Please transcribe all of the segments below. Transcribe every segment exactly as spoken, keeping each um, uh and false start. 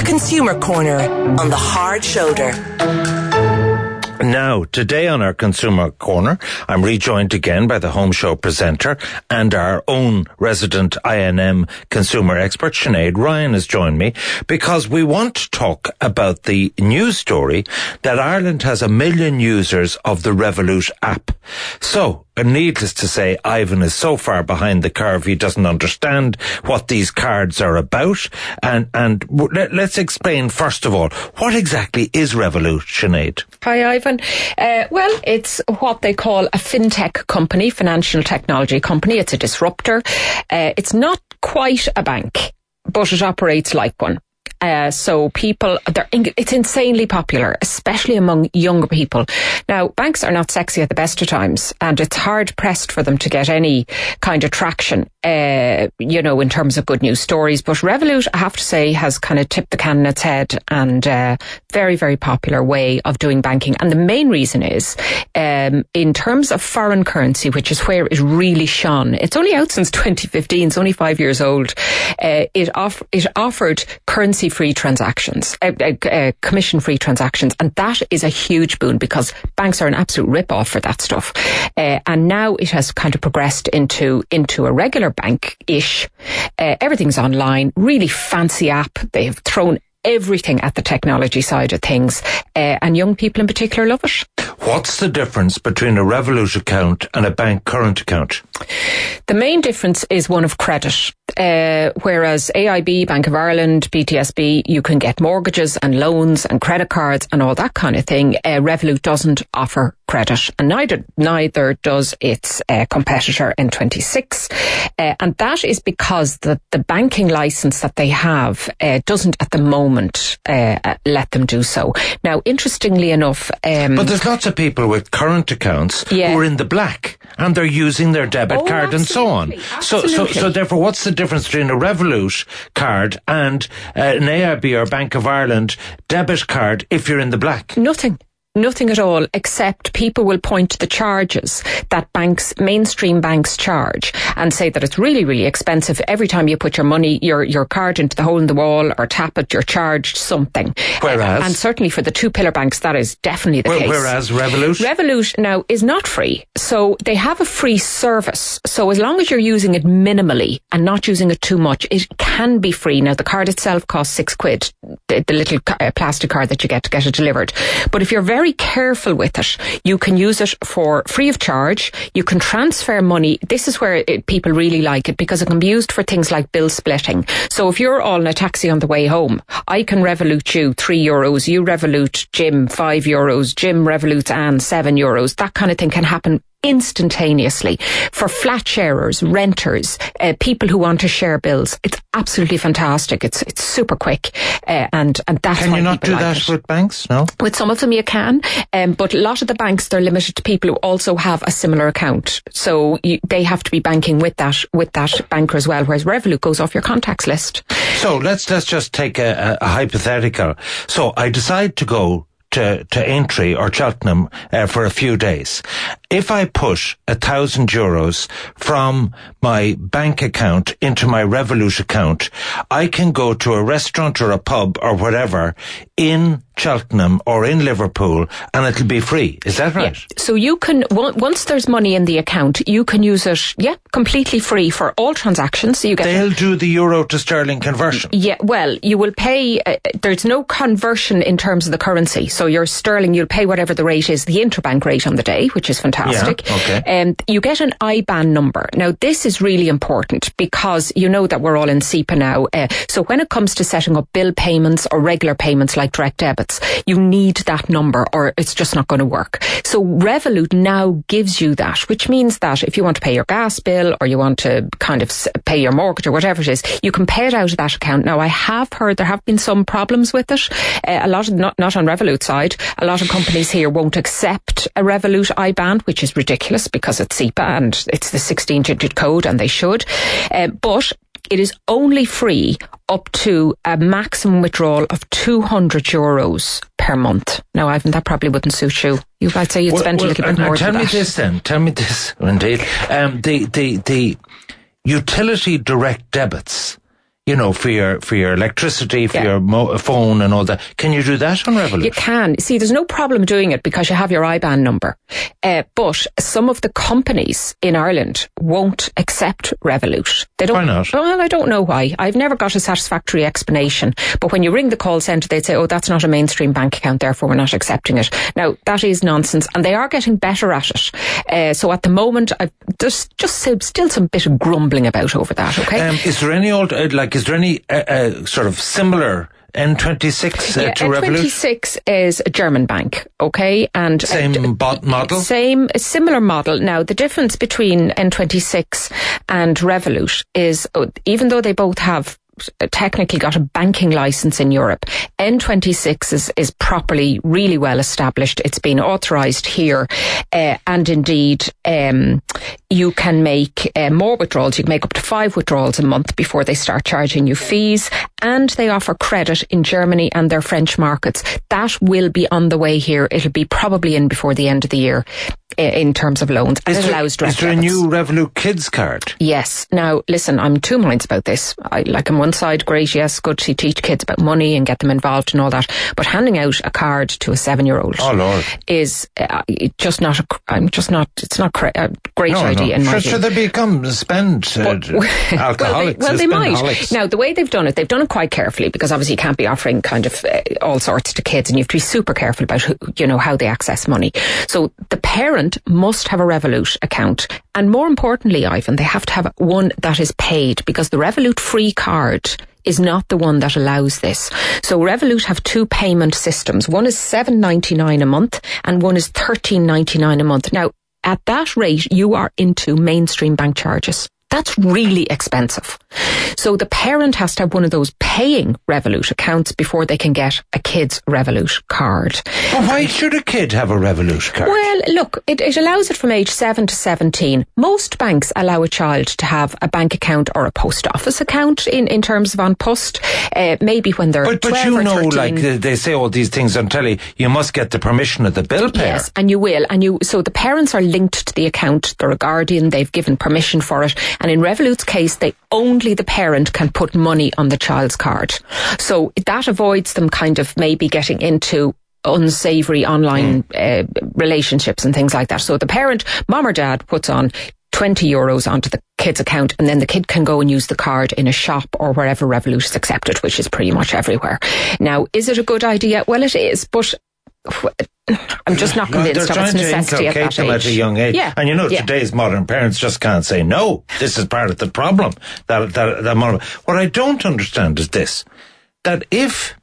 The Consumer Corner on The Hard Shoulder. Now, today on our Consumer Corner, I'm rejoined again by the Home Show presenter and our own resident I N M consumer expert, Sinead Ryan, has joined me because we want to talk about the news story that Ireland has a million users of the Revolut app. So, needless to say, Ivan is so far behind the curve he doesn't understand what these cards are about. And and let's explain, first of all, what exactly is Revolut, Sinead? Hi, Ivan. Uh, well, it's what they call a fintech company, financial technology company. It's a disruptor. Uh, it's not quite a bank, but it operates like one. Uh, so people, they're in, it's insanely popular, especially among younger people. Now, banks are not sexy at the best of times, and it's hard pressed for them to get any kind of traction, uh, you know, in terms of good news stories. But Revolut, I have to say, has kind of tipped the can in its head, and uh, very, very popular way of doing banking. And the main reason is, um, in terms of foreign currency, which is where it really shone. It's only out since twenty fifteen. It's only five years old. Uh, it off- it offered currency free transactions, uh, uh, uh, commission-free transactions. And that is a huge boon because banks are an absolute rip-off for that stuff. Uh, and now it has kind of progressed into into a regular bank-ish. Uh, everything's online, really fancy app. They have thrown everything at the technology side of things. Uh, and young people in particular love it. What's the difference between a Revolut account and a bank current account? The main difference is one of credit. Uh, whereas A I B, Bank of Ireland, B T S B, you can get mortgages and loans and credit cards and all that kind of thing. Uh, Revolut doesn't offer credit, and neither neither does its uh, competitor N twenty-six. Uh, and that is because the, the banking license that they have uh, doesn't at the moment uh, let them do so. Now, interestingly enough... Um, but there's lots of people with current accounts yeah. who are in the black and they're using their debit oh, card and so on. So, so, so therefore, what's the difference between a Revolut card and uh, an A I B or Bank of Ireland debit card if you're in the black? Nothing. Nothing at all, except people will point to the charges that banks, mainstream banks charge and say that it's really, really expensive. Every time you put your money, your, your card into the hole in the wall or tap it, you're charged something. Whereas? Uh, and certainly for the two pillar banks, that is definitely the well, case. Whereas Revolut? Revolut now is not free. So they have a free service. So as long as you're using it minimally and not using it too much, it can be free. Now the card itself costs six quid, the, the little uh, plastic card that you get to get it delivered. But if you're very very careful with it, you can use it for free of charge. You can transfer money. This is where it, people really like it because it can be used for things like bill splitting. So if you're all in a taxi on the way home, I can Revolut you three euros, you Revolut Jim five euros, Jim Revolut and seven euros. That kind of thing can happen instantaneously for flat sharers, renters, uh, people who want to share bills. It's absolutely fantastic. It's it's super quick, uh, and and that's can why you not do like that it. With banks? No, with some of them you can, um, but a lot of the banks they're limited to people who also have a similar account, so you, they have to be banking with that with that banker as well. Whereas Revolut goes off your contacts list. So let's let's just take a, a hypothetical. So I decide to go to to Aintree or Cheltenham uh, for a few days. If I push a thousand euros from my bank account into my Revolut account, I can go to a restaurant or a pub or whatever in Cheltenham or in Liverpool and it'll be free. Is that right? Yeah. So you can, once there's money in the account, you can use it, yeah, completely free for all transactions. So you get They'll it. do the euro to sterling conversion. Yeah, well, you will pay, uh, there's no conversion in terms of the currency. So your sterling, you'll pay whatever the rate is, the interbank rate on the day, which is fantastic. Fantastic. Yeah, okay. Um, you get an I B A N number. Now, this is really important because you know that we're all in SEPA now. Uh, so when it comes to setting up bill payments or regular payments like direct debits, you need that number or it's just not going to work. So Revolut now gives you that, which means that if you want to pay your gas bill or you want to kind of pay your mortgage or whatever it is, you can pay it out of that account. Now, I have heard there have been some problems with it. Uh, a lot of, not, not on Revolut's side, a lot of companies here won't accept a Revolut I B A N, which is ridiculous because it's SEPA and it's the sixteen digit code and they should. Uh, but it is only free up to a maximum withdrawal of two hundred euros per month. Now, Ivan, that probably wouldn't suit you. You might say you'd well, spend well, a little bit more than that. Tell me this then. Tell me this, indeed. Um, the, the, the utility direct debits you know, for your for your electricity, for yeah. your mo- phone and all that. Can you do that on Revolut? You can. See, there's no problem doing it because you have your I B A N number. Uh, but some of the companies in Ireland won't accept Revolut. They don't, why not? Well, I don't know why. I've never got a satisfactory explanation. But when you ring the call centre, they'd say, oh, that's not a mainstream bank account, therefore we're not accepting it. Now, that is nonsense. And they are getting better at it. Uh, so at the moment, I've, there's just still some bit of grumbling about over that, okay? Um, is there any, old, like, is there any uh, uh, sort of similar N twenty-six uh, yeah, to Revolut? N twenty-six is a German bank, okay? And same uh, bot model? Same, similar model. Now, the difference between N twenty-six and Revolut is, oh, even though they both have technically got a banking license in Europe, N twenty-six is, is properly really well established. It's been authorised here, uh, and indeed um, you can make uh, more withdrawals. You can make up to five withdrawals a month before they start charging you fees, and they offer credit in Germany and their French markets. That will be on the way here. It'll be probably in before the end of the year in terms of loans. And is it there, allows direct Is there debits. A new Revolut Kids card? Yes. Now, listen, I'm two minds about this. I, like, I'm one side, great, yes, good to teach kids about money and get them involved and all that. But handing out a card to a seven-year-old oh, Lord. is uh, just not, a, I'm just not, it's not cra- a great no, idea no. in my sure, view. Should they become spend uh, alcoholics? Well, they, well, they might. Now, the way they've done it, they've done it quite carefully, because obviously you can't be offering kind of uh, all sorts to kids, and you have to be super careful about, who, you know, how they access money. So the parents must have a Revolut account, and more importantly, Ivan, they have to have one that is paid, because the Revolut free card is not the one that allows this. So Revolut have two payment systems. One is seven ninety-nine a month and one is thirteen ninety-nine a month. Now, at that rate, you are into mainstream bank charges. That's really expensive. So the parent has to have one of those paying Revolut accounts before they can get a kid's Revolut card. Well, why and, should a kid have a Revolut card? Well, look, it, it allows it from age seven to seventeen. Most banks allow a child to have a bank account or a post office account in, in terms of on post, uh, maybe when they're but, twelve But you or know, thirteen. Like they say all these things on telly, you must get the permission of the bill payer. Yes, and you will. And you. So the parents are linked to the account. They're a guardian. They've given permission for it. And in Revolut's case, they only the parent can put money on the child's card. So that avoids them kind of maybe getting into unsavoury online uh, relationships and things like that. So the parent, mom or dad, puts on twenty euros onto the kid's account, and then the kid can go and use the card in a shop or wherever Revolut is accepted, which is pretty much everywhere. Now, is it a good idea? Well, it is, but I'm just not convinced well, of its necessity at that age. At a young age. Yeah. And you know, yeah. today's modern parents just can't say no. This is part of the problem. That, that, that model. What I don't understand is this, that if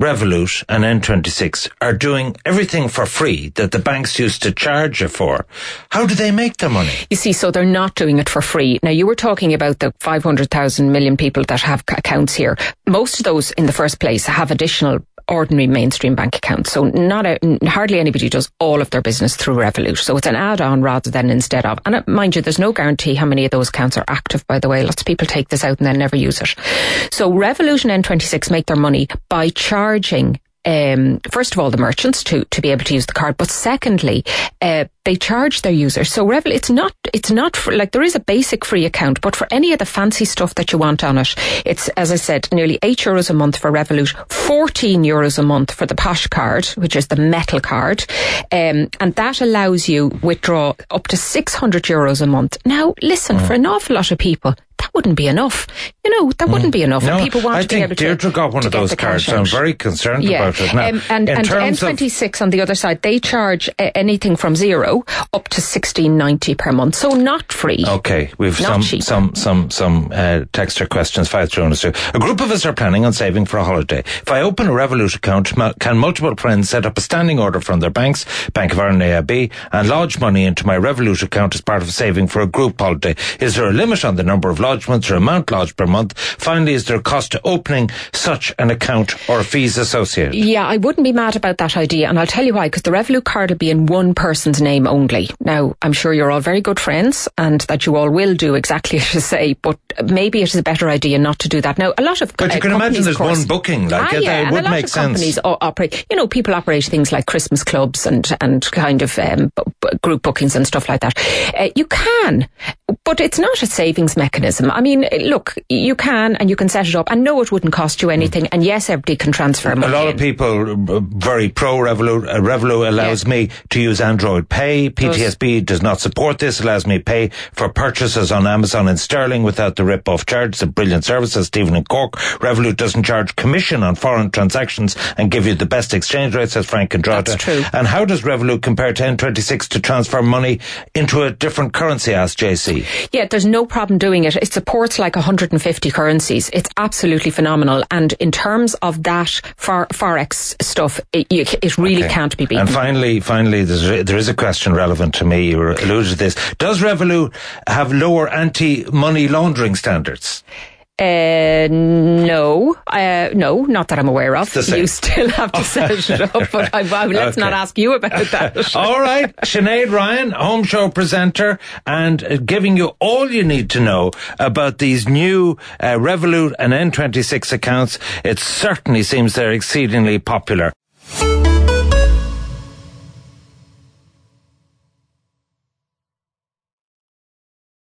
Revolut and N twenty-six are doing everything for free that the banks used to charge you for, how do they make their money? You see, so they're not doing it for free. Now, you were talking about the five hundred thousand million people that have accounts here. Most of those, in the first place, have additional ordinary mainstream bank accounts. So not a, hardly anybody does all of their business through Revolut. So it's an add-on rather than instead of. And mind you, there's no guarantee how many of those accounts are active, by the way. Lots of people take this out and then never use it. So Revolut and N twenty-six make their money by charging, um, first of all, the merchants to, to be able to use the card. But secondly, uh, they charge their users. So Revolut, it's not, it's not for, like, there is a basic free account, but for any of the fancy stuff that you want on it, it's, as I said, nearly eight euros a month for Revolut, fourteen euros a month for the posh card, which is the metal card. Um, and that allows you withdraw up to six hundred euros a month. Now, listen, mm. for an awful lot of people, that wouldn't be enough. You know, that mm. wouldn't be enough. No, and people want I to be able to. I think Deirdre got one of those cards. I'm very concerned yeah. about it now. Um, and and N twenty-six on the other side, they charge uh, anything from zero up to sixteen ninety per month, so not free. Okay, we've some, some some some some uh, text or questions fired through on us too. A group of us are planning on saving for a holiday. If I open a Revolut account, can multiple friends set up a standing order from their banks, Bank of Ireland, A I B, and lodge money into my Revolut account as part of saving for a group holiday? Is there a limit on the number of lodgements or amount lodged per month? Finally, is there a cost to opening such an account or fees associated? Yeah, I wouldn't be mad about that idea, and I'll tell you why, because the Revolut card will be in one person's name only. Now, I'm sure you're all very good friends and that you all will do exactly as you say, but maybe it is a better idea not to do that now. A lot of but uh, you can imagine there's one booking, like ah, it, yeah, it would make sense. Companies operate, you know, people operate things like Christmas clubs and and kind of um, group bookings and stuff like that. Uh, you can, but it's not a savings mechanism. I mean, look, you can and you can set it up, and no, it wouldn't cost you anything. And yes, everybody can transfer money. A lot in. of people very pro Revolut. Uh, Revolut allows yeah. me to use Android Pay. P T S B does not support this. Allows me to pay for purchases on Amazon in sterling without the rip-off charge. It's a brilliant service, as Stephen in Cork. Revolut doesn't charge commission on foreign transactions and give you the best exchange rates, says Frank Andrada. That's true. And how does Revolut compare to N twenty-six to transfer money into a different currency, asked J C? Yeah, there's no problem doing it. It supports like one hundred fifty currencies. It's absolutely phenomenal. And in terms of that far, Forex stuff, it, it really okay. can't be beaten. And finally, finally, there is a question relevant to me. You alluded to this. Does Revolut have lower anti-money laundering standards? Uh, no, uh, no, not that I'm aware of. You still have to oh. set it up, but right. I, I, let's okay. not ask you about that. All right, Sinead Ryan, home show presenter, and uh, giving you all you need to know about these new uh, Revolut and N twenty-six accounts. It certainly seems they're exceedingly popular.